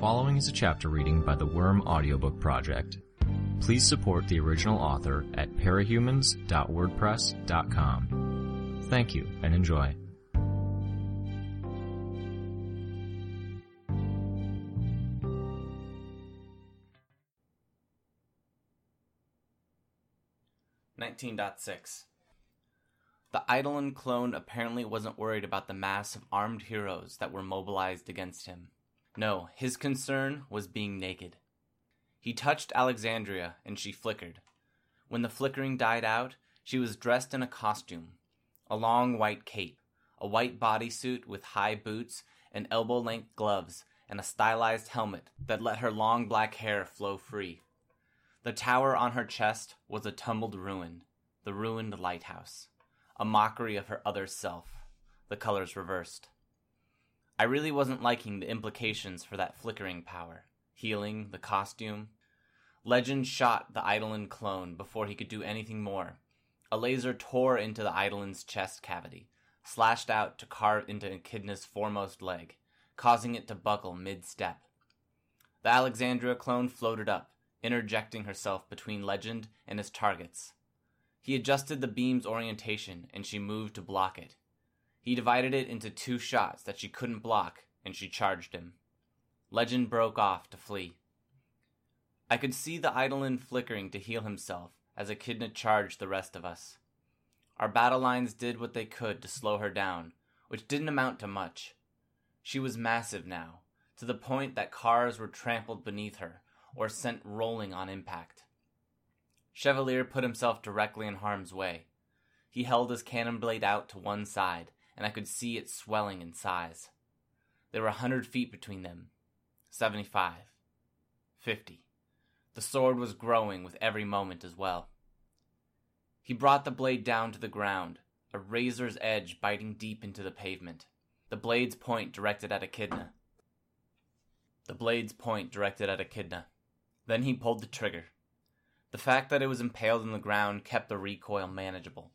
following is a chapter reading by the Worm Audiobook Project. Please support the original author at parahumans.wordpress.com. Thank you and enjoy. The Eidolon clone apparently wasn't worried about the mass of armed heroes that were mobilized against him. No, his concern was being naked. He touched Alexandria, and she flickered. When the flickering died out, she was dressed in a costume. A long white cape, a white bodysuit with high boots and elbow-length gloves, and a stylized helmet that let her long black hair flow free. The tower on her chest was a tumbled ruin, the ruined lighthouse, a mockery of her other self, the colors reversed. I really wasn't liking the implications for that flickering power. Healing, the costume. Legend shot the Eidolon clone before he could do anything more. A laser tore into the Eidolon's chest cavity, slashed out to carve into Echidna's foremost leg, causing it to buckle mid-step. The Alexandria clone floated up, interjecting herself between Legend and his targets. He adjusted the beam's orientation, and she moved to block it. He divided it into two shots that she couldn't block, and she charged him. Legend broke off to flee. I could see the Eidolon flickering to heal himself as Echidna charged the rest of us. Our battle lines did what they could to slow her down, which didn't amount to much. She was massive now, to the point that cars were trampled beneath her or sent rolling on impact. Chevalier put himself directly in harm's way. He held his cannon blade out to one side, and I could see it swelling in size. There were 100 feet between them. 75, 50. The sword was growing with every moment as well. He brought the blade down to the ground, a razor's edge biting deep into the pavement. The blade's point directed at Echidna. Then he pulled the trigger. The fact that it was impaled in the ground kept the recoil manageable,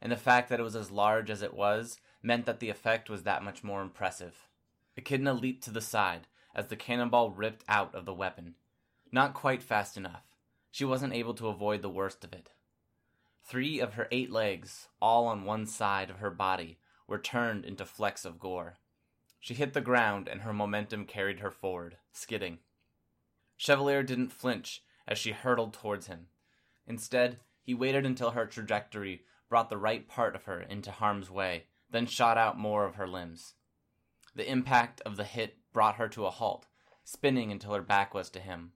and the fact that it was as large as it was meant that the effect was that much more impressive. Echidna leaped to the side as the cannonball ripped out of the weapon. Not quite fast enough. She wasn't able to avoid the worst of it. 3 of her 8 legs, all on one side of her body, were turned into flecks of gore. She hit the ground, and her momentum carried her forward, skidding. Chevalier didn't flinch as she hurtled towards him. Instead, he waited until her trajectory brought the right part of her into harm's way, then shot out more of her limbs. The impact of the hit brought her to a halt, spinning until her back was to him,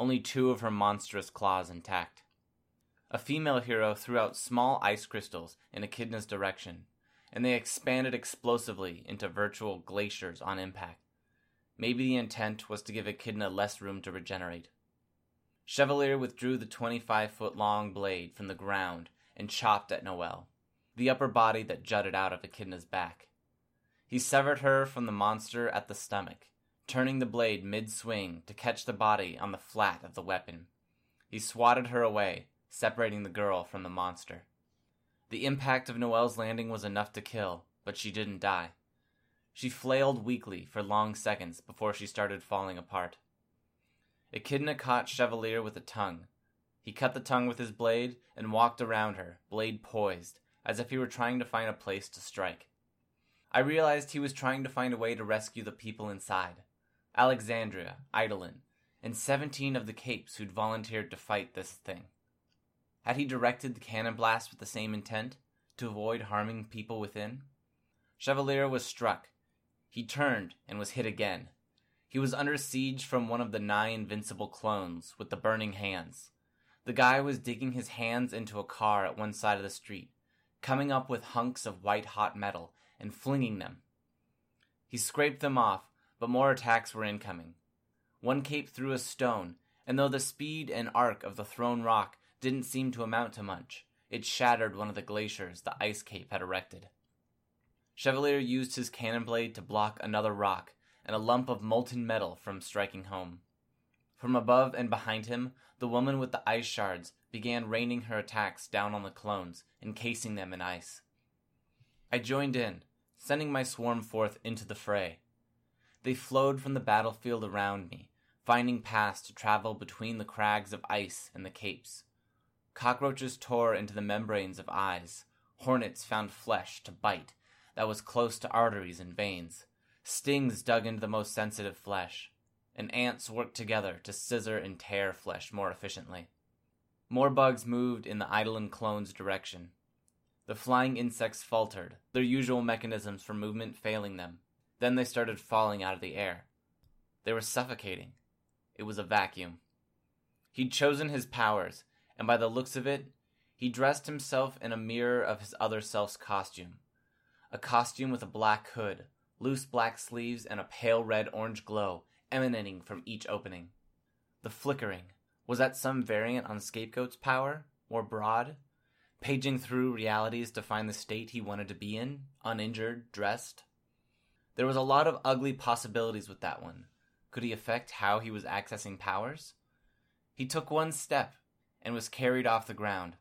only 2 of her monstrous claws intact. A female hero threw out small ice crystals in Echidna's direction, and they expanded explosively into virtual glaciers on impact. Maybe the intent was to give Echidna less room to regenerate. Chevalier withdrew the 25-foot-long blade from the ground and chopped at Noelle, the upper body that jutted out of Echidna's back. He severed her from the monster at the stomach, turning the blade mid-swing to catch the body on the flat of the weapon. He swatted her away, separating the girl from the monster. The impact of Noelle's landing was enough to kill, but she didn't die. She flailed weakly for long seconds before she started falling apart. Echidna caught Chevalier with a tongue. He cut the tongue with his blade and walked around her, blade poised, as if he were trying to find a place to strike. I realized he was trying to find a way to rescue the people inside. Alexandria, Eidolon, and 17 of the capes who'd volunteered to fight this thing. Had he directed the cannon blast with the same intent, to avoid harming people within? Chevalier was struck. He turned and was hit again. He was under siege from one of the 9 invincible clones with the burning hands. The guy was digging his hands into a car at one side of the street, coming up with hunks of white-hot metal and flinging them. He scraped them off, but more attacks were incoming. One cape threw a stone, and though the speed and arc of the thrown rock didn't seem to amount to much, it shattered one of the glaciers the ice cape had erected. Chevalier used his cannon blade to block another rock and a lump of molten metal from striking home. From above and behind him, the woman with the ice shards began raining her attacks down on the clones, encasing them in ice. I joined in, sending my swarm forth into the fray. They flowed from the battlefield around me, finding paths to travel between the crags of ice and the capes. Cockroaches tore into the membranes of eyes. Hornets found flesh to bite that was close to arteries and veins. Stings dug into the most sensitive flesh, and ants worked together to scissor and tear flesh more efficiently. More bugs moved in the Eidolon clone's direction. The flying insects faltered, their usual mechanisms for movement failing them. Then they started falling out of the air. They were suffocating. It was a vacuum. He'd chosen his powers, and by the looks of it, he dressed himself in a mirror of his other self's costume. A costume with a black hood, loose black sleeves, and a pale red-orange glow emanating from each opening. The flickering. Was that some variant on Scapegoat's power? More broad? Paging through realities to find the state he wanted to be in? Uninjured? Dressed? There was a lot of ugly possibilities with that one. Could he affect how he was accessing powers? He took one step and was carried off the ground.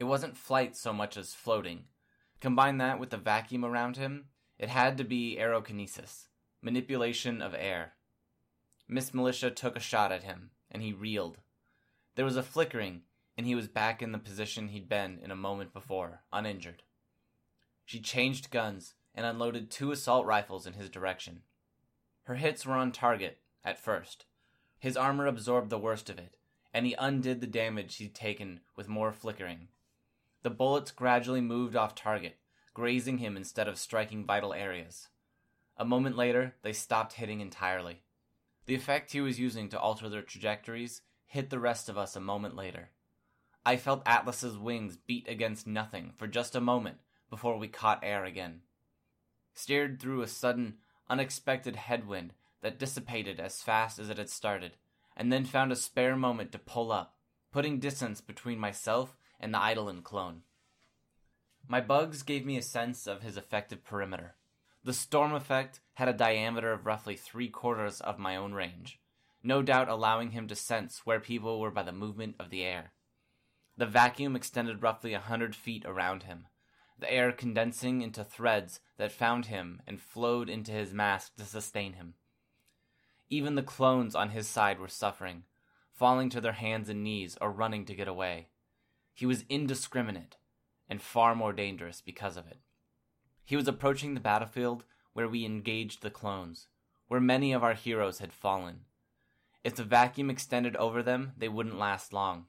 It wasn't flight so much as floating. Combine that with the vacuum around him, it had to be aerokinesis, manipulation of air. Miss Militia took a shot at him, and he reeled. There was a flickering, and he was back in the position he'd been in a moment before, uninjured. She changed guns and unloaded 2 assault rifles in his direction. Her hits were on target, at first. His armor absorbed the worst of it, and he undid the damage he'd taken with more flickering. The bullets gradually moved off target, grazing him instead of striking vital areas. A moment later, they stopped hitting entirely. The effect he was using to alter their trajectories hit the rest of us a moment later. I felt Atlas's wings beat against nothing for just a moment before we caught air again. Steered through a sudden, unexpected headwind that dissipated as fast as it had started, and then found a spare moment to pull up, putting distance between myself and the Eidolon clone. My bugs gave me a sense of his effective perimeter. The storm effect had a diameter of roughly 3/4 of my own range, no doubt allowing him to sense where people were by the movement of the air. The vacuum extended roughly 100 feet around him, the air condensing into threads that found him and flowed into his mask to sustain him. Even the clones on his side were suffering, falling to their hands and knees or running to get away. He was indiscriminate, and far more dangerous because of it. He was approaching the battlefield where we engaged the clones, where many of our heroes had fallen. If the vacuum extended over them, they wouldn't last long.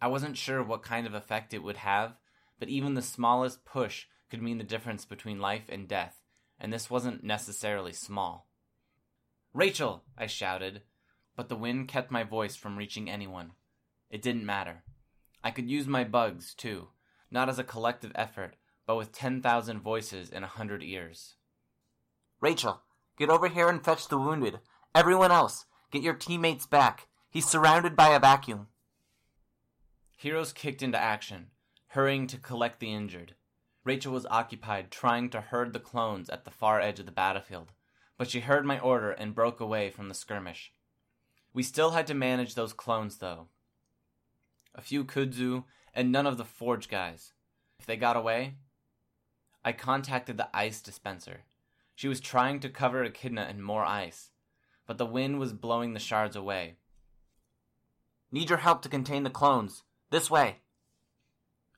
I wasn't sure what kind of effect it would have, but even the smallest push could mean the difference between life and death, and this wasn't necessarily small. "Rachel!" I shouted, but the wind kept my voice from reaching anyone. It didn't matter. I could use my bugs, too, not as a collective effort, but with 10,000 voices in 100 ears. "Rachel, get over here and fetch the wounded. Everyone else, get your teammates back. He's surrounded by a vacuum." Heroes kicked into action, hurrying to collect the injured. Rachel was occupied trying to herd the clones at the far edge of the battlefield, but she heard my order and broke away from the skirmish. We still had to manage those clones, though. A few kudzu, and none of the forge guys. If they got away... I contacted the ice dispenser. She was trying to cover Echidna in more ice, but the wind was blowing the shards away. "Need your help to contain the clones. This way."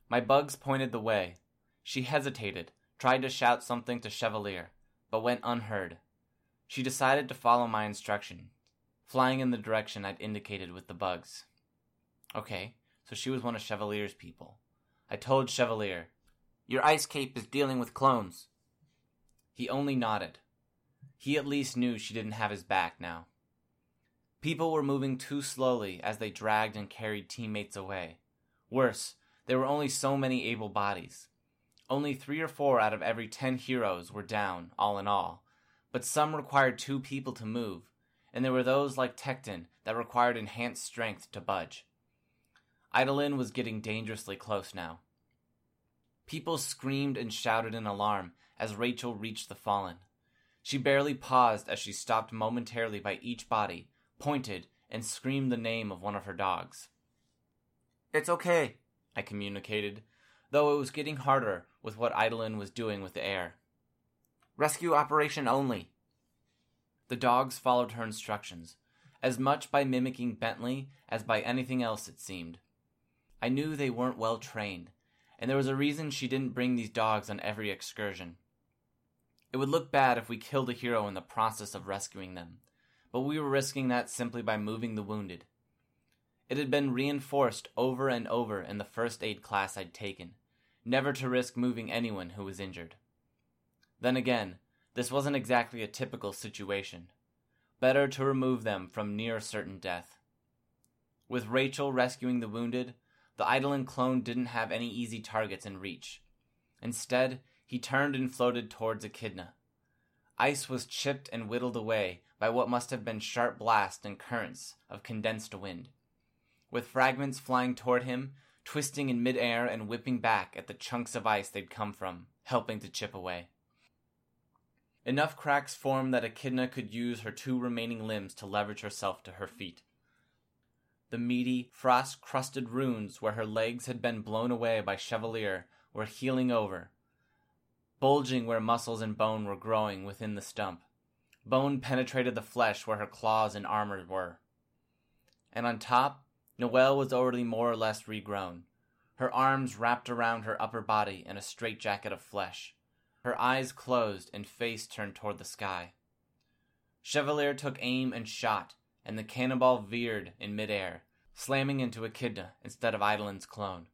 My bugs pointed the way. She hesitated, tried to shout something to Chevalier, but went unheard. She decided to follow my instruction, flying in the direction I'd indicated with the bugs. Okay. So she was one of Chevalier's people. I told Chevalier, "Your ice cape is dealing with clones." He only nodded. He at least knew she didn't have his back now. People were moving too slowly as they dragged and carried teammates away. Worse, there were only so many able bodies. Only 3 or 4 out of every 10 heroes were down, all in all, but some required 2 people to move, and there were those like Tecton that required enhanced strength to budge. Eidolon was getting dangerously close now. People screamed and shouted in alarm as Rachel reached the fallen. She barely paused as she stopped momentarily by each body, pointed, and screamed the name of one of her dogs. "It's okay," I communicated, though it was getting harder with what Eidolon was doing with the air. "Rescue operation only." The dogs followed her instructions, as much by mimicking Bentley as by anything else, it seemed. I knew they weren't well trained, and there was a reason she didn't bring these dogs on every excursion. It would look bad if we killed a hero in the process of rescuing them, but we were risking that simply by moving the wounded. It had been reinforced over and over in the first aid class I'd taken, never to risk moving anyone who was injured. Then again, this wasn't exactly a typical situation. Better to remove them from near certain death. With Rachel rescuing the wounded, the Eidolon clone didn't have any easy targets in reach. Instead, he turned and floated towards Echidna. Ice was chipped and whittled away by what must have been sharp blasts and currents of condensed wind, with fragments flying toward him, twisting in midair and whipping back at the chunks of ice they'd come from, helping to chip away. Enough cracks formed that Echidna could use her two remaining limbs to leverage herself to her feet. The meaty, frost-crusted runes where her legs had been blown away by Chevalier were healing over, bulging where muscles and bone were growing within the stump. Bone penetrated the flesh where her claws and armor were. And on top, Noelle was already more or less regrown, her arms wrapped around her upper body in a straitjacket of flesh. Her eyes closed and face turned toward the sky. Chevalier took aim and shot, and the cannonball veered in midair, slamming into Echidna instead of Eidolon's clone.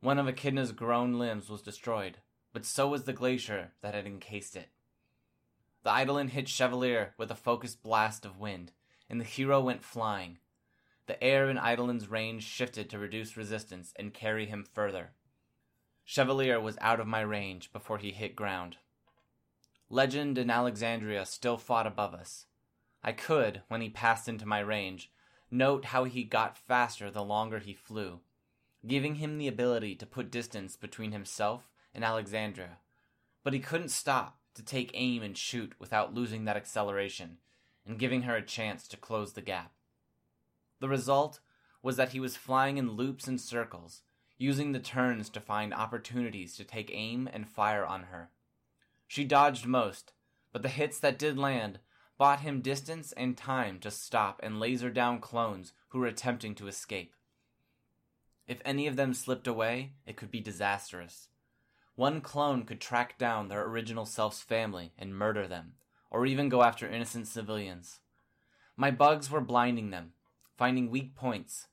One of Echidna's grown limbs was destroyed, but so was the glacier that had encased it. The Eidolon hit Chevalier with a focused blast of wind, and the hero went flying. The air in Eidolon's range shifted to reduce resistance and carry him further. Chevalier was out of my range before he hit ground. Legend and Alexandria still fought above us. I could, when he passed into my range, note how he got faster the longer he flew, giving him the ability to put distance between himself and Alexandria, but he couldn't stop to take aim and shoot without losing that acceleration and giving her a chance to close the gap. The result was that he was flying in loops and circles, using the turns to find opportunities to take aim and fire on her. She dodged most, but the hits that did land bought him distance and time to stop and laser down clones who were attempting to escape. If any of them slipped away, it could be disastrous. One clone could track down their original self's family and murder them, or even go after innocent civilians. My bugs were blinding them, finding weak points,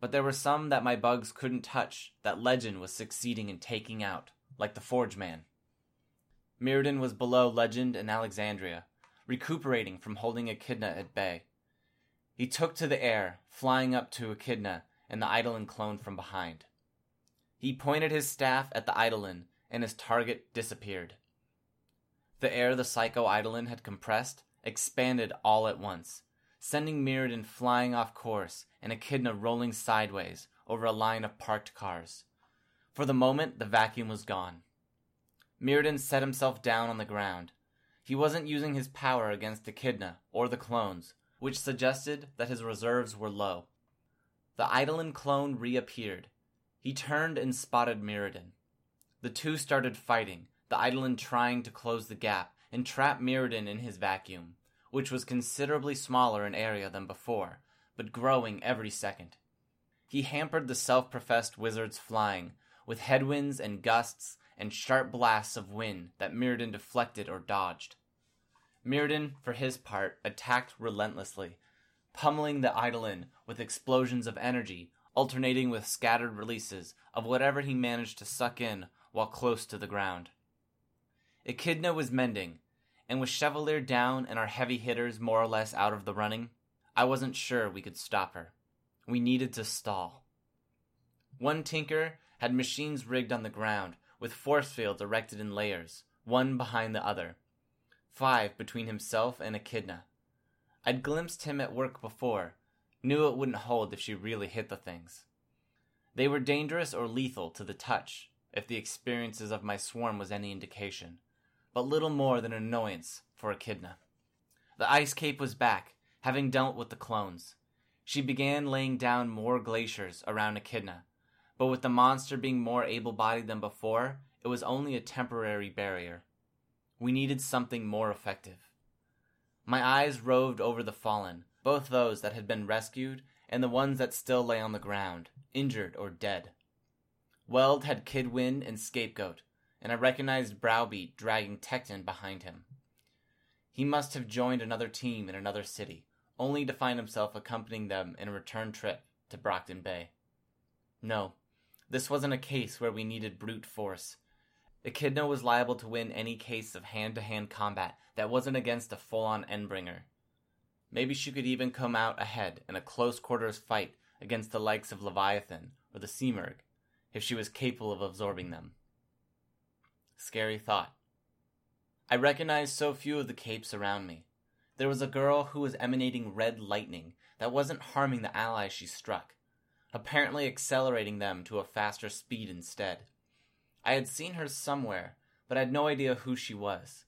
but there were some that my bugs couldn't touch that Legend was succeeding in taking out, like the Forge Man. Mirrodin was below Legend and Alexandria, recuperating from holding Echidna at bay. He took to the air, flying up to Echidna and the Eidolon clone from behind. He pointed his staff at the Eidolon, and his target disappeared. The air the Psycho Eidolon had compressed expanded all at once, sending Mirrodin flying off course and Echidna rolling sideways over a line of parked cars. For the moment, the vacuum was gone. Mirrodin set himself down on the ground. He wasn't using his power against Echidna or the clones, which suggested that his reserves were low. The Eidolon clone reappeared. He turned and spotted Mirrodin. The two started fighting, the Eidolon trying to close the gap and trap Mirrodin in his vacuum, which was considerably smaller in area than before, but growing every second. He hampered the self-professed wizard's flying, with headwinds and gusts and sharp blasts of wind that Mirrodin deflected or dodged. Mirrodin, for his part, attacked relentlessly, pummeling the Eidolon with explosions of energy, alternating with scattered releases of whatever he managed to suck in while close to the ground. Echidna was mending, and with Chevalier down and our heavy hitters more or less out of the running, I wasn't sure we could stop her. We needed to stall. One tinker had machines rigged on the ground, with force fields erected in layers, one behind the other, 5 between himself and Echidna. I'd glimpsed him at work before, knew it wouldn't hold if she really hit the things. They were dangerous or lethal to the touch, if the experiences of my swarm was any indication, but little more than an annoyance for Echidna. The ice cape was back, having dealt with the clones. She began laying down more glaciers around Echidna, but with the monster being more able-bodied than before, it was only a temporary barrier. We needed something more effective. My eyes roved over the fallen, both those that had been rescued and the ones that still lay on the ground, injured or dead. Weld had Kidwin and Scapegoat, and I recognized Browbeat dragging Tecton behind him. He must have joined another team in another city, only to find himself accompanying them in a return trip to Brockton Bay. No, this wasn't a case where we needed brute force. Echidna was liable to win any case of hand-to-hand combat that wasn't against a full-on Endbringer. Maybe she could even come out ahead in a close-quarters fight against the likes of Leviathan or the Seamurg, if she was capable of absorbing them. Scary thought. I recognized so few of the capes around me. There was a girl who was emanating red lightning that wasn't harming the allies she struck, apparently accelerating them to a faster speed instead. I had seen her somewhere, but I had no idea who she was.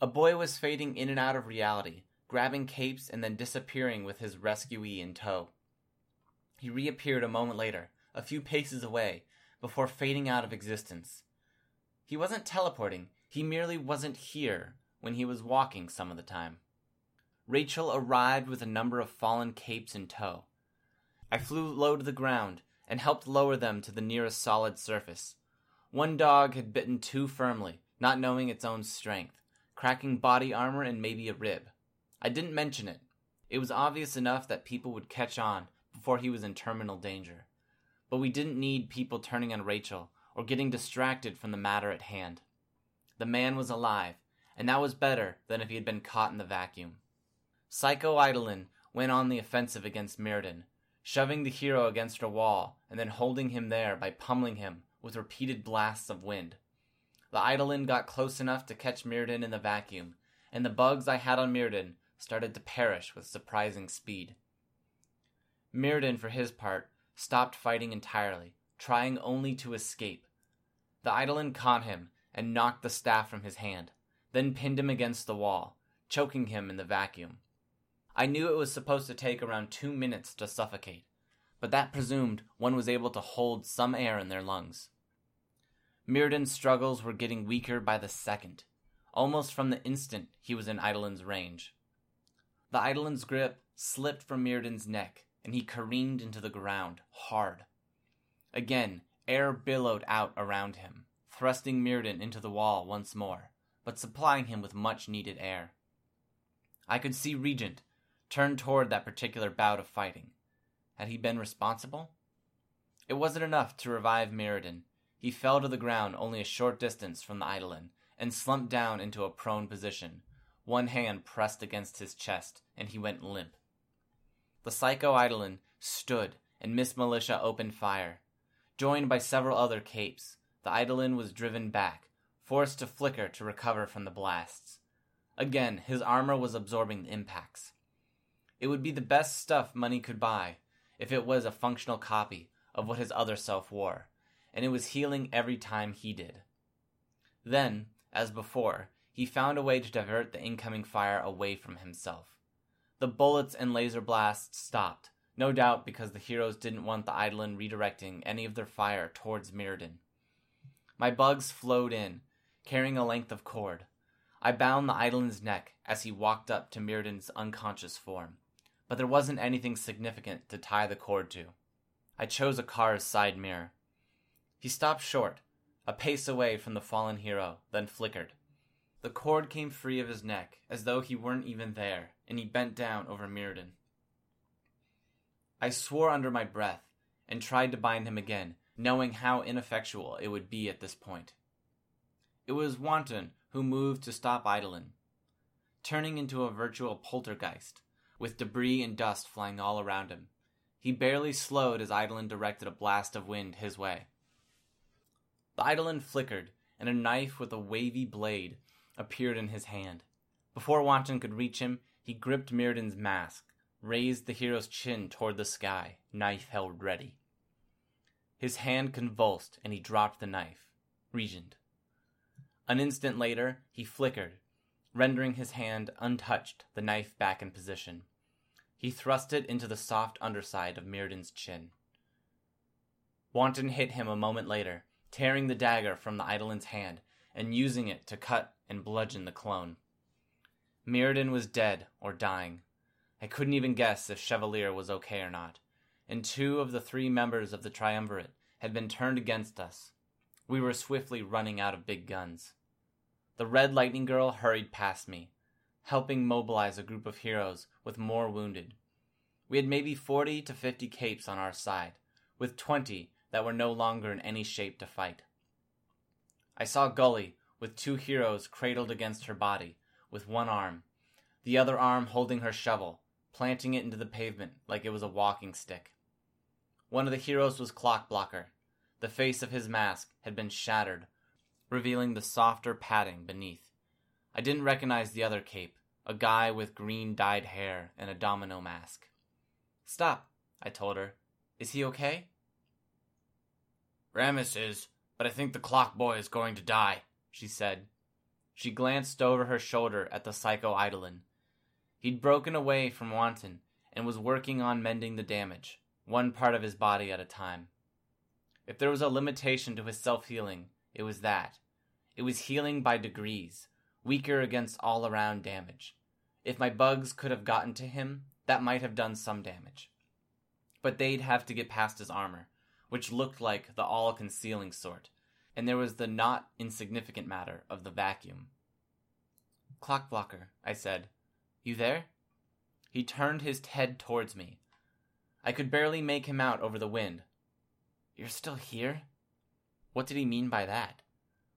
A boy was fading in and out of reality, grabbing capes and then disappearing with his rescuee in tow. He reappeared a moment later, a few paces away, before fading out of existence. He wasn't teleporting, he merely wasn't here when he was walking some of the time. Rachel arrived with a number of fallen capes in tow. I flew low to the ground and helped lower them to the nearest solid surface. One dog had bitten too firmly, not knowing its own strength, cracking body armor and maybe a rib. I didn't mention it. It was obvious enough that people would catch on before he was in terminal danger. But we didn't need people turning on Rachel or getting distracted from the matter at hand. The man was alive, and that was better than if he had been caught in the vacuum. Psycho Eidolon went on the offensive against Mirrodin, shoving the hero against a wall and then holding him there by pummeling him with repeated blasts of wind. The Eidolon got close enough to catch Mirrodin in the vacuum, and the bugs I had on Mirrodin started to perish with surprising speed. Mirrodin, for his part, stopped fighting entirely, trying only to escape. The Eidolon caught him and knocked the staff from his hand, then pinned him against the wall, choking him in the vacuum. I knew it was supposed to take around 2 minutes to suffocate, but that presumed one was able to hold some air in their lungs. Mirrodin's struggles were getting weaker by the second, almost from the instant he was in Eidolon's range. The Eidolon's grip slipped from Mirrodin's neck, and he careened into the ground, hard. Again, air billowed out around him, thrusting Mirrodin into the wall once more, but supplying him with much-needed air. I could see Regent turn toward that particular bout of fighting. Had he been responsible? It wasn't enough to revive Mirrodin. He fell to the ground only a short distance from the Eidolon, and slumped down into a prone position. One hand pressed against his chest, and he went limp. The psycho Eidolon stood, and Miss Militia opened fire. Joined by several other capes, the Eidolon was driven back, forced to flicker to recover from the blasts. Again, his armor was absorbing the impacts. It would be the best stuff money could buy, if it was a functional copy of what his other self wore, and it was healing every time he did. Then, as before, he found a way to divert the incoming fire away from himself. The bullets and laser blasts stopped, no doubt because the heroes didn't want the Eidolon redirecting any of their fire towards Mirrodin. My bugs flowed in, carrying a length of cord. I bound the Eidolon's neck as he walked up to Mirrodin's unconscious form, but there wasn't anything significant to tie the cord to. I chose a car's side mirror. He stopped short, a pace away from the fallen hero, then flickered. The cord came free of his neck, as though he weren't even there, and he bent down over Mirrodin. I swore under my breath, and tried to bind him again, knowing how ineffectual it would be at this point. It was Wanton who moved to stop Eidolon, turning into a virtual poltergeist, with debris and dust flying all around him. He barely slowed as Eidolon directed a blast of wind his way. The Eidolon flickered, and a knife with a wavy blade appeared in his hand. Before Wanton could reach him, he gripped Mirrodin's mask, raised the hero's chin toward the sky, knife held ready. His hand convulsed, and he dropped the knife. Regent. An instant later, he flickered, rendering his hand untouched, the knife back in position. He thrust it into the soft underside of Mirrodin's chin. Wanton hit him a moment later, tearing the dagger from the Eidolon's hand, and using it to cut and bludgeon the clone. Mirrodin was dead or dying. I couldn't even guess if Chevalier was okay or not, and 2 of the 3 members of the Triumvirate had been turned against us. We were swiftly running out of big guns. The Red Lightning Girl hurried past me, helping mobilize a group of heroes with more wounded. We had maybe 40 to 50 capes on our side, with 20 that were no longer in any shape to fight. I saw Gully with 2 heroes cradled against her body, with one arm, the other arm holding her shovel, planting it into the pavement like it was a walking stick. One of the heroes was Clockblocker. The face of his mask had been shattered, revealing the softer padding beneath. I didn't recognize the other cape, a guy with green dyed hair and a domino mask. "Stop," I told her. "Is he okay?" "Ramus is, but I think the clock boy is going to die," she said. She glanced over her shoulder at the psycho Eidolon. He'd broken away from Wanton and was working on mending the damage, one part of his body at a time. If there was a limitation to his self-healing, it was that. It was healing by degrees, weaker against all-around damage. If my bugs could have gotten to him, that might have done some damage. But they'd have to get past his armor, which looked like the all-concealing sort, and there was the not insignificant matter of the vacuum. "Clockblocker," I said. "You there?" He turned his head towards me. I could barely make him out over the wind. "You're still here?" What did he mean by that?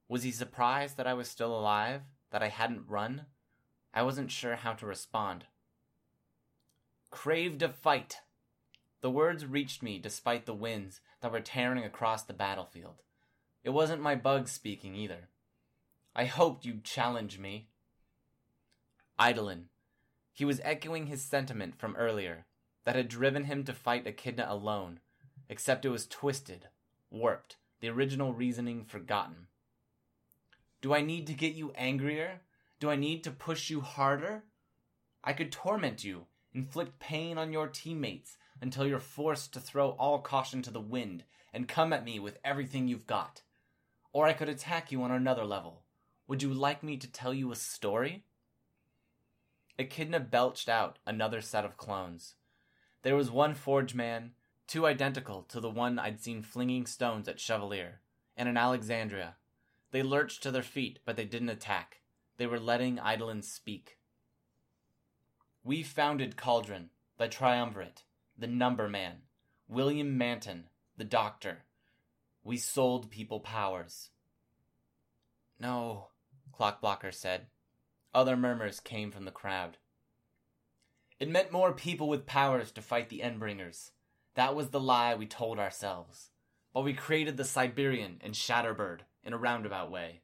Was he surprised that I was still alive, that I hadn't run? I wasn't sure how to respond. Craved a fight. The words reached me despite the winds that were tearing across the battlefield. It wasn't my bug speaking either. "I hoped you'd challenge me." Eidolon. He was echoing his sentiment from earlier, that had driven him to fight Echidna alone, except it was twisted, warped, the original reasoning forgotten. "Do I need to get you angrier? Do I need to push you harder? I could torment you, inflict pain on your teammates until you're forced to throw all caution to the wind and come at me with everything you've got. Or I could attack you on another level. Would you like me to tell you a story?" Echidna belched out another set of clones. There was one Forge Man, 2 identical to the one I'd seen flinging stones at Chevalier, and an Alexandria. They lurched to their feet, but they didn't attack. They were letting Eidolon speak. "We founded Cauldron, the Triumvirate, the Number Man, William Manton, the Doctor. We sold people powers." "No," Clockblocker said. Other murmurs came from the crowd. "It meant more people with powers to fight the Endbringers. That was the lie we told ourselves. But we created the Siberian and Shatterbird in a roundabout way.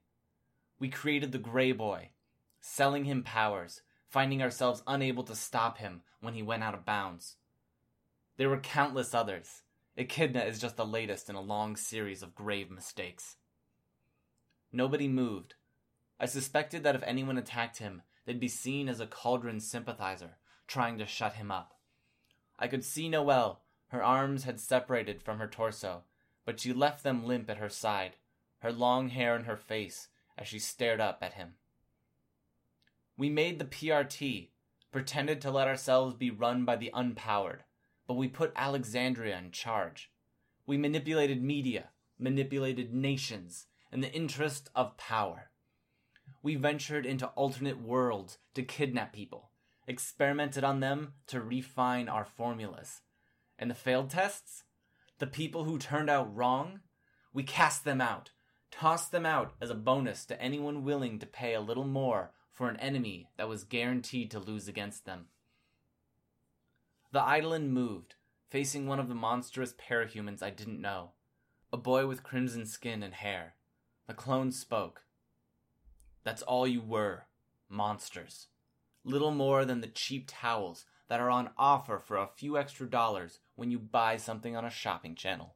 We created the Gray Boy, selling him powers, finding ourselves unable to stop him when he went out of bounds. There were countless others. Echidna is just the latest in a long series of grave mistakes." Nobody moved. I suspected that if anyone attacked him, they'd be seen as a Cauldron sympathizer, trying to shut him up. I could see Noelle. Her arms had separated from her torso, but she left them limp at her side, her long hair in her face as she stared up at him. "We made the PRT, pretended to let ourselves be run by the unpowered, but we put Alexandria in charge. We manipulated media, manipulated nations, in the interest of power. We ventured into alternate worlds to kidnap people, experimented on them to refine our formulas. And the failed tests? The people who turned out wrong? We cast them out, tossed them out as a bonus to anyone willing to pay a little more for an enemy that was guaranteed to lose against them." The Eidolon moved, facing one of the monstrous parahumans I didn't know, a boy with crimson skin and hair. The clone spoke. "That's all you were, monsters. Little more than the cheap towels that are on offer for a few extra dollars when you buy something on a shopping channel."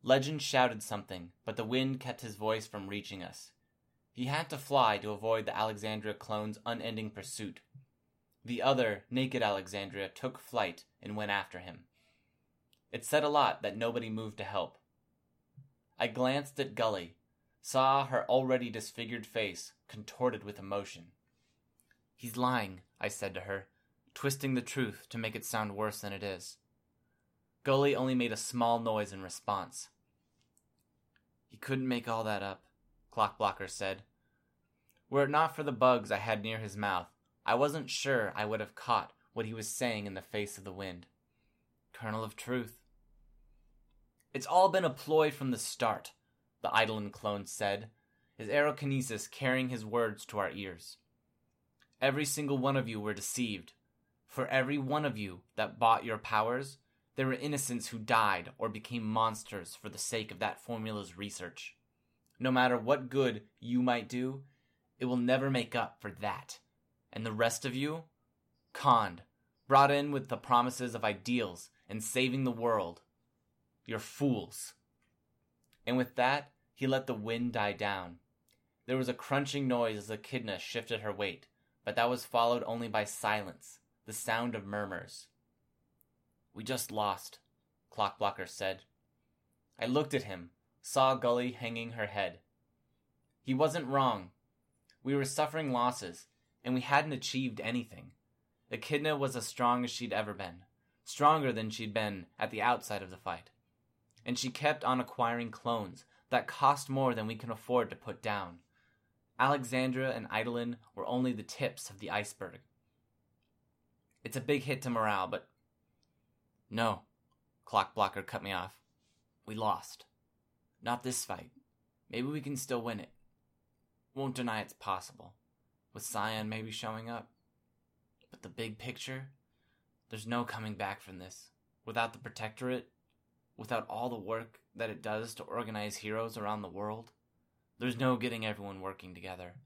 Legend shouted something, but the wind kept his voice from reaching us. He had to fly to avoid the Alexandria clone's unending pursuit. The other, naked Alexandria, took flight and went after him. It said a lot that nobody moved to help. I glanced at Gully, saw her already disfigured face contorted with emotion. "He's lying," I said to her, twisting the truth to make it sound worse than it is. Gully only made a small noise in response. "He couldn't make all that up," Clockblocker said. Were it not for the bugs I had near his mouth, I wasn't sure I would have caught what he was saying in the face of the wind. Kernel of truth. "It's all been a ploy from the start," the Eidolon clone said, his aerokinesis carrying his words to our ears. "Every single one of you were deceived. For every one of you that bought your powers, there were innocents who died or became monsters for the sake of that formula's research. No matter what good you might do, it will never make up for that. And the rest of you? Conned, brought in with the promises of ideals and saving the world. You're fools." And with that, he let the wind die down. There was a crunching noise as Echidna shifted her weight, but that was followed only by silence, the sound of murmurs. "We just lost," Clockblocker said. I looked at him, saw Gully hanging her head. He wasn't wrong. We were suffering losses, and we hadn't achieved anything. Echidna was as strong as she'd ever been, stronger than she'd been at the outside of the fight. And she kept on acquiring clones that cost more than we can afford to put down. Alexandria and Eidolon were only the tips of the iceberg. "It's a big hit to morale, but..." "No," Clockblocker cut me off. "We lost. Not this fight. Maybe we can still win it. Won't deny it's possible, with Scion maybe showing up. But the big picture? There's no coming back from this. Without the Protectorate, without all the work that it does to organize heroes around the world, there's no getting everyone working together.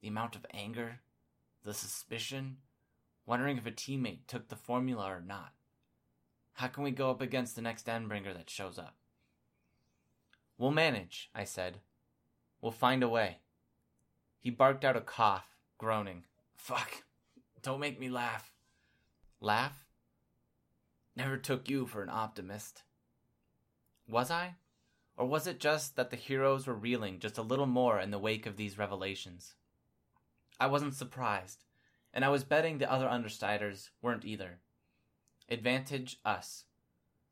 The amount of anger, the suspicion, wondering if a teammate took the formula or not. How can we go up against the next Endbringer that shows up?" "We'll manage," I said. "We'll find a way." He barked out a cough, groaning. "Fuck, don't make me laugh." "Laugh? Never took you for an optimist." Was I? Or was it just that the heroes were reeling just a little more in the wake of these revelations? I wasn't surprised, and I was betting the other Undersiders weren't either. Advantage us.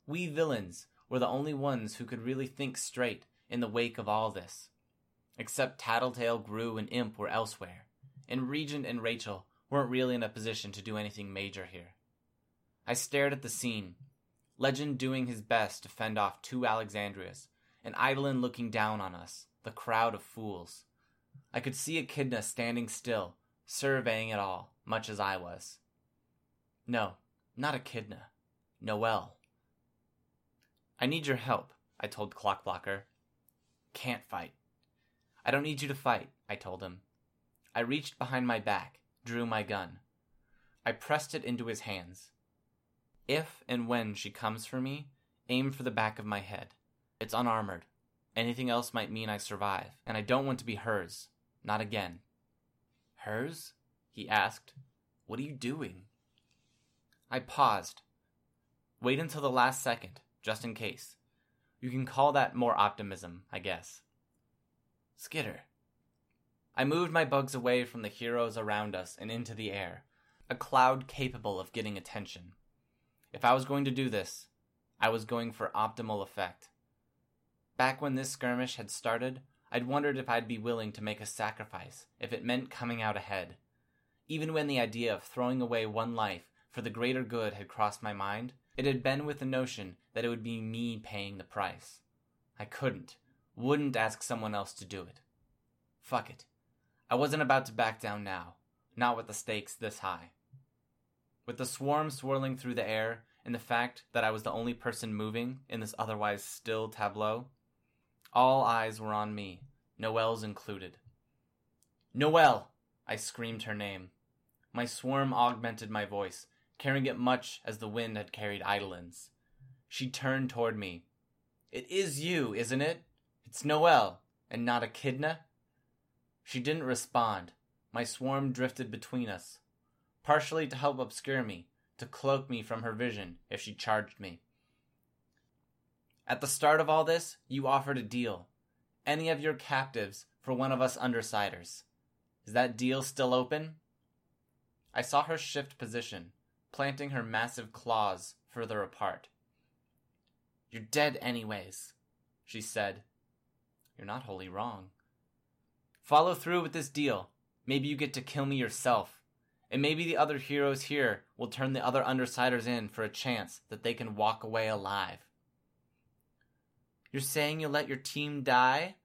We villains were the only ones who could really think straight in the wake of all this. Except Tattletale, Gru, and Imp were elsewhere, and Regent and Rachel weren't really in a position to do anything major here. I stared at the scene, Legend doing his best to fend off two Alexandrias, and Eidolon looking down on us, the crowd of fools. I could see Echidna standing still, surveying it all, much as I was. No, not Echidna. Noelle. "I need your help," I told Clockblocker. "Can't fight." "I don't need you to fight," I told him. I reached behind my back, drew my gun. I pressed it into his hands. "If and when she comes for me, aim for the back of my head. It's unarmored. Anything else might mean I survive, and I don't want to be hers. Not again." "Hers?" he asked. "What are you doing?" I paused. "Wait until the last second, just in case. You can call that more optimism, I guess." "Skitter." I moved my bugs away from the heroes around us and into the air, a cloud capable of getting attention. If I was going to do this, I was going for optimal effect. Back when this skirmish had started, I'd wondered if I'd be willing to make a sacrifice if it meant coming out ahead. Even when the idea of throwing away one life for the greater good had crossed my mind, it had been with the notion that it would be me paying the price. I wouldn't ask someone else to do it. Fuck it. I wasn't about to back down now, not with the stakes this high. With the swarm swirling through the air, and the fact that I was the only person moving in this otherwise still tableau, all eyes were on me, Noelle's included. "Noelle!" I screamed her name. My swarm augmented my voice, carrying it much as the wind had carried Eidolon's. She turned toward me. "It is you, isn't it? It's Noelle, and not Echidna?" She didn't respond. My swarm drifted between us, partially to help obscure me, to cloak me from her vision if she charged me. "At the start of all this, you offered a deal. Any of your captives for one of us Undersiders. Is that deal still open?" I saw her shift position, planting her massive claws further apart. "You're dead anyways," she said. "You're not wholly wrong. Follow through with this deal. Maybe you get to kill me yourself. And maybe the other heroes here will turn the other Undersiders in for a chance that they can walk away alive." "You're saying you'll let your team die?"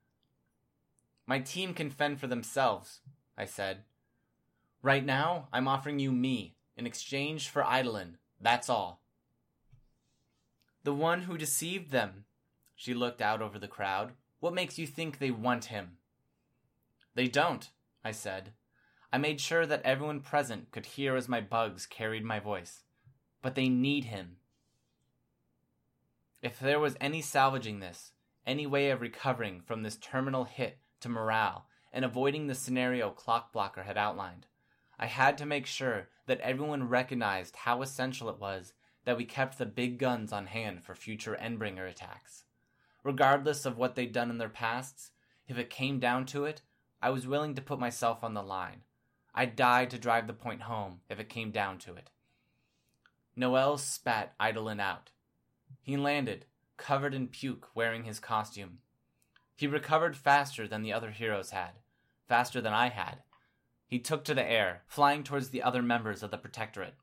"My team can fend for themselves," I said. "Right now, I'm offering you me, in exchange for Eidolon. That's all." "The one who deceived them." She looked out over the crowd. "What makes you think they want him?" "They don't," I said. I made sure that everyone present could hear as my bugs carried my voice. "But they need him." If there was any salvaging this, any way of recovering from this terminal hit to morale and avoiding the scenario Clockblocker had outlined, I had to make sure that everyone recognized how essential it was that we kept the big guns on hand for future Endbringer attacks. Regardless of what they'd done in their pasts, if it came down to it, I was willing to put myself on the line. I'd die to drive the point home if it came down to it. Noelle spat Eidolon out. He landed, covered in puke, wearing his costume. He recovered faster than the other heroes had, faster than I had. He took to the air, flying towards the other members of the Protectorate.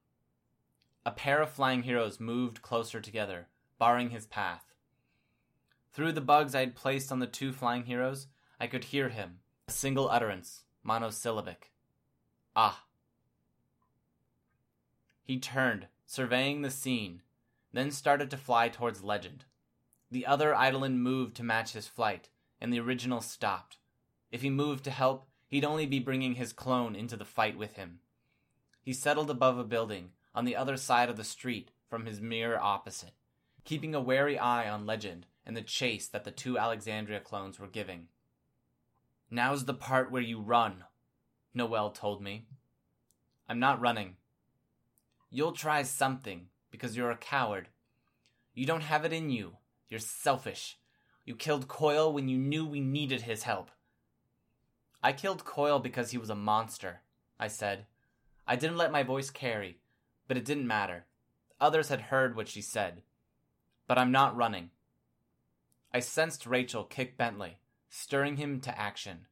A pair of flying heroes moved closer together, barring his path. Through the bugs I had placed on the two flying heroes, I could hear him. A single utterance, monosyllabic. "Ah." He turned, surveying the scene, then started to fly towards Legend. The other Eidolon moved to match his flight, and the original stopped. If he moved to help, he'd only be bringing his clone into the fight with him. He settled above a building, on the other side of the street from his mirror opposite, keeping a wary eye on Legend and the chase that the two Alexandria clones were giving. "Now's the part where you run," Noelle told me. "I'm not running." "You'll try something, because you're a coward. You don't have it in you. You're selfish. You killed Coil when you knew we needed his help." "I killed Coil because he was a monster," I said. I didn't let my voice carry, but it didn't matter. Others had heard what she said. "But I'm not running." I sensed Rachel kick Bentley, stirring him to action.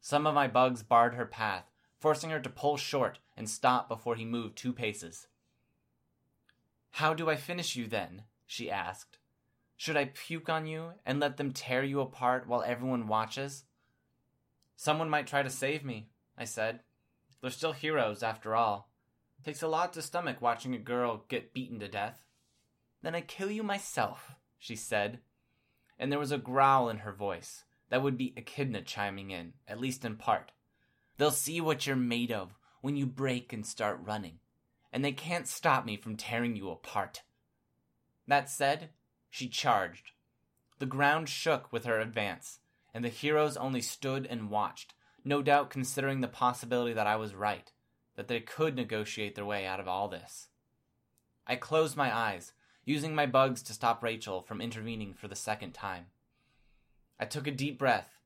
Some of my bugs barred her path, forcing her to pull short and stop before he moved 2 paces. "How do I finish you, then?" she asked. "Should I puke on you and let them tear you apart while everyone watches?" "Someone might try to save me," I said. "They're still heroes, after all. Takes a lot to stomach watching a girl get beaten to death." "Then I kill you myself," she said, and there was a growl in her voice. That would be Echidna chiming in, at least in part. "They'll see what you're made of when you break and start running, and they can't stop me from tearing you apart." That said, she charged. The ground shook with her advance, and the heroes only stood and watched, no doubt considering the possibility that I was right, that they could negotiate their way out of all this. I closed my eyes, using my bugs to stop Rachel from intervening for the second time. I took a deep breath.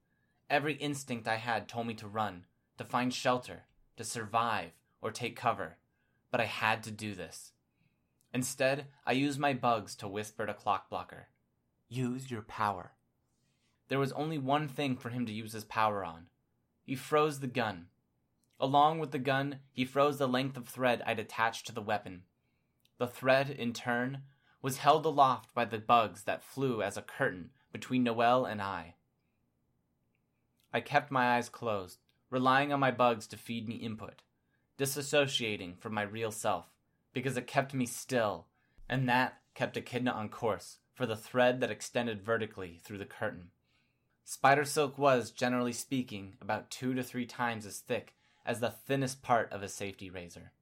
Every instinct I had told me to run, to find shelter, to survive, or take cover. But I had to do this. Instead, I used my bugs to whisper to Clockblocker, "Use your power." There was only one thing for him to use his power on. He froze the gun. Along with the gun, he froze the length of thread I'd attached to the weapon. The thread, in turn, was held aloft by the bugs that flew as a curtain between Noelle and I. I kept my eyes closed, relying on my bugs to feed me input, disassociating from my real self, because it kept me still, and that kept Echidna on course for the thread that extended vertically through the curtain. Spider silk was, generally speaking, about 2 to 3 times as thick as the thinnest part of a safety razor.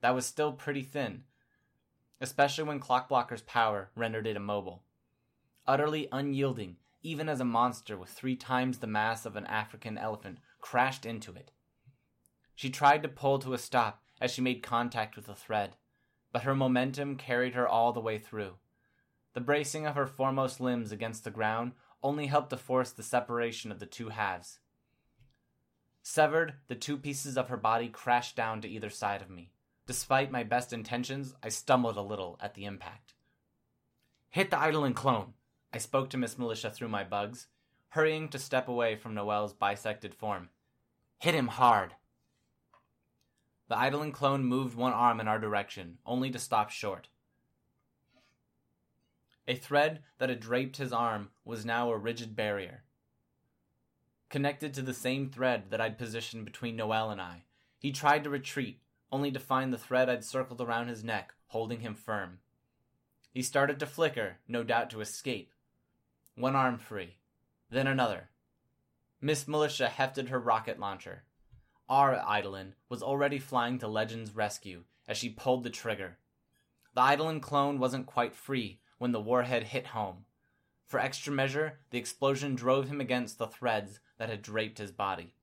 That was still pretty thin, especially when Clockblocker's power rendered it immobile. Utterly unyielding, even as a monster with 3 times the mass of an African elephant crashed into it. She tried to pull to a stop as she made contact with the thread, but her momentum carried her all the way through. The bracing of her foremost limbs against the ground only helped to force the separation of the 2 halves. Severed, the two pieces of her body crashed down to either side of me. Despite my best intentions, I stumbled a little at the impact. Hit the Eidolon clone! I spoke to Miss Militia through my bugs, hurrying to step away from Noelle's bisected form. Hit him hard! The Eidolon clone moved one arm in our direction, only to stop short. A thread that had draped his arm was now a rigid barrier. Connected to the same thread that I'd positioned between Noelle and I, he tried to retreat, only to find the thread I'd circled around his neck, holding him firm. He started to flicker, no doubt to escape. One arm free, then another. Miss Militia hefted her rocket launcher. Our Eidolon was already flying to Legend's rescue as she pulled the trigger. The Eidolon clone wasn't quite free when the warhead hit home. For extra measure, the explosion drove him against the threads that had draped his body.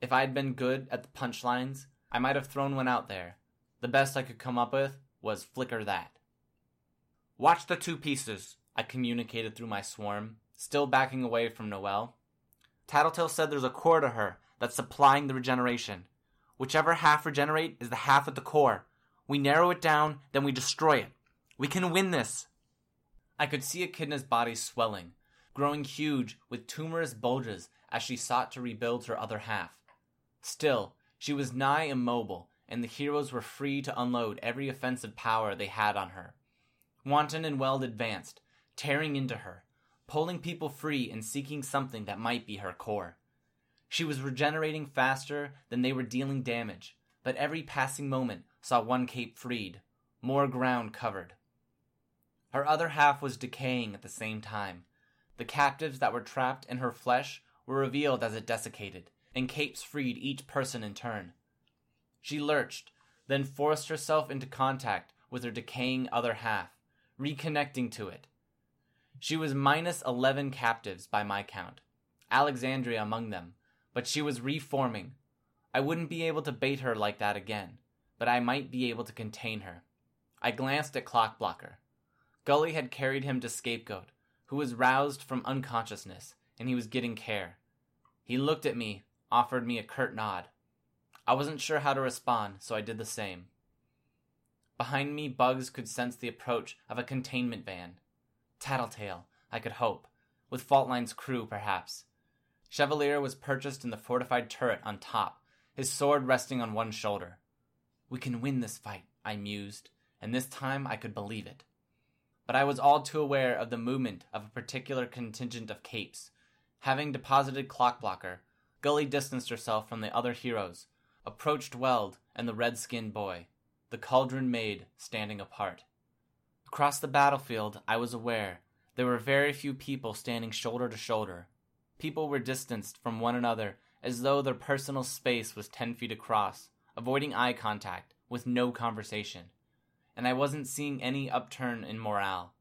If I had been good at the punchlines, I might have thrown one out there. The best I could come up with was flicker that. Watch the two pieces, I communicated through my swarm, still backing away from Noelle. Tattletale said there's a core to her that's supplying the regeneration. Whichever half regenerate is the half at the core. We narrow it down, then we destroy it. We can win this. I could see Echidna's body swelling, growing huge with tumorous bulges as she sought to rebuild her other half. Still, she was nigh immobile, and the heroes were free to unload every offensive power they had on her. Wanton and Weld advanced, tearing into her, pulling people free and seeking something that might be her core. She was regenerating faster than they were dealing damage, but every passing moment saw one cape freed, more ground covered. Her other half was decaying at the same time. The captives that were trapped in her flesh were revealed as it desiccated, and capes freed each person in turn. She lurched, then forced herself into contact with her decaying other half, reconnecting to it. She was minus 11 captives by my count, Alexandria among them, but she was reforming. I wouldn't be able to bait her like that again, but I might be able to contain her. I glanced at Clockblocker. Gully had carried him to Scapegoat, who was roused from unconsciousness, and he was getting care. He looked at me, offered me a curt nod. I wasn't sure how to respond, so I did the same. Behind me, bugs could sense the approach of a containment van. Tattletale, I could hope, with Faultline's crew, perhaps. Chevalier was perched in the fortified turret on top, his sword resting on one shoulder. We can win this fight, I mused, and this time I could believe it. But I was all too aware of the movement of a particular contingent of capes. Having deposited Clockblocker, Gully distanced herself from the other heroes, approached Weld and the red-skinned boy, the Cauldron maid standing apart. Across the battlefield, I was aware, there were very few people standing shoulder to shoulder. People were distanced from one another as though their personal space was 10 feet across, avoiding eye contact with no conversation. And I wasn't seeing any upturn in morale.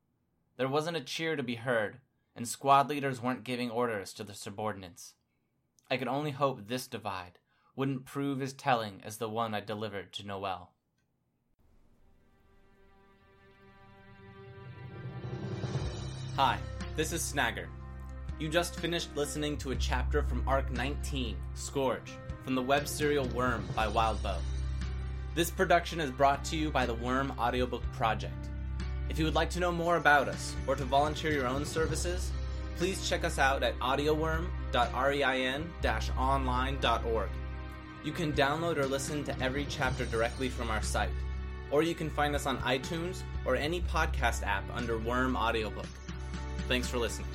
There wasn't a cheer to be heard, and squad leaders weren't giving orders to their subordinates. I could only hope this divide wouldn't prove as telling as the one I delivered to Noelle. Hi, this is Snagger. You just finished listening to a chapter from Arc 19, Scourge, from the web serial Worm by Wildbow. This production is brought to you by the Worm Audiobook Project. If you would like to know more about us or to volunteer your own services, please check us out at audioworm.rein-online.org. You can download or listen to every chapter directly from our site, or you can find us on iTunes or any podcast app under Worm Audiobook. Thanks for listening.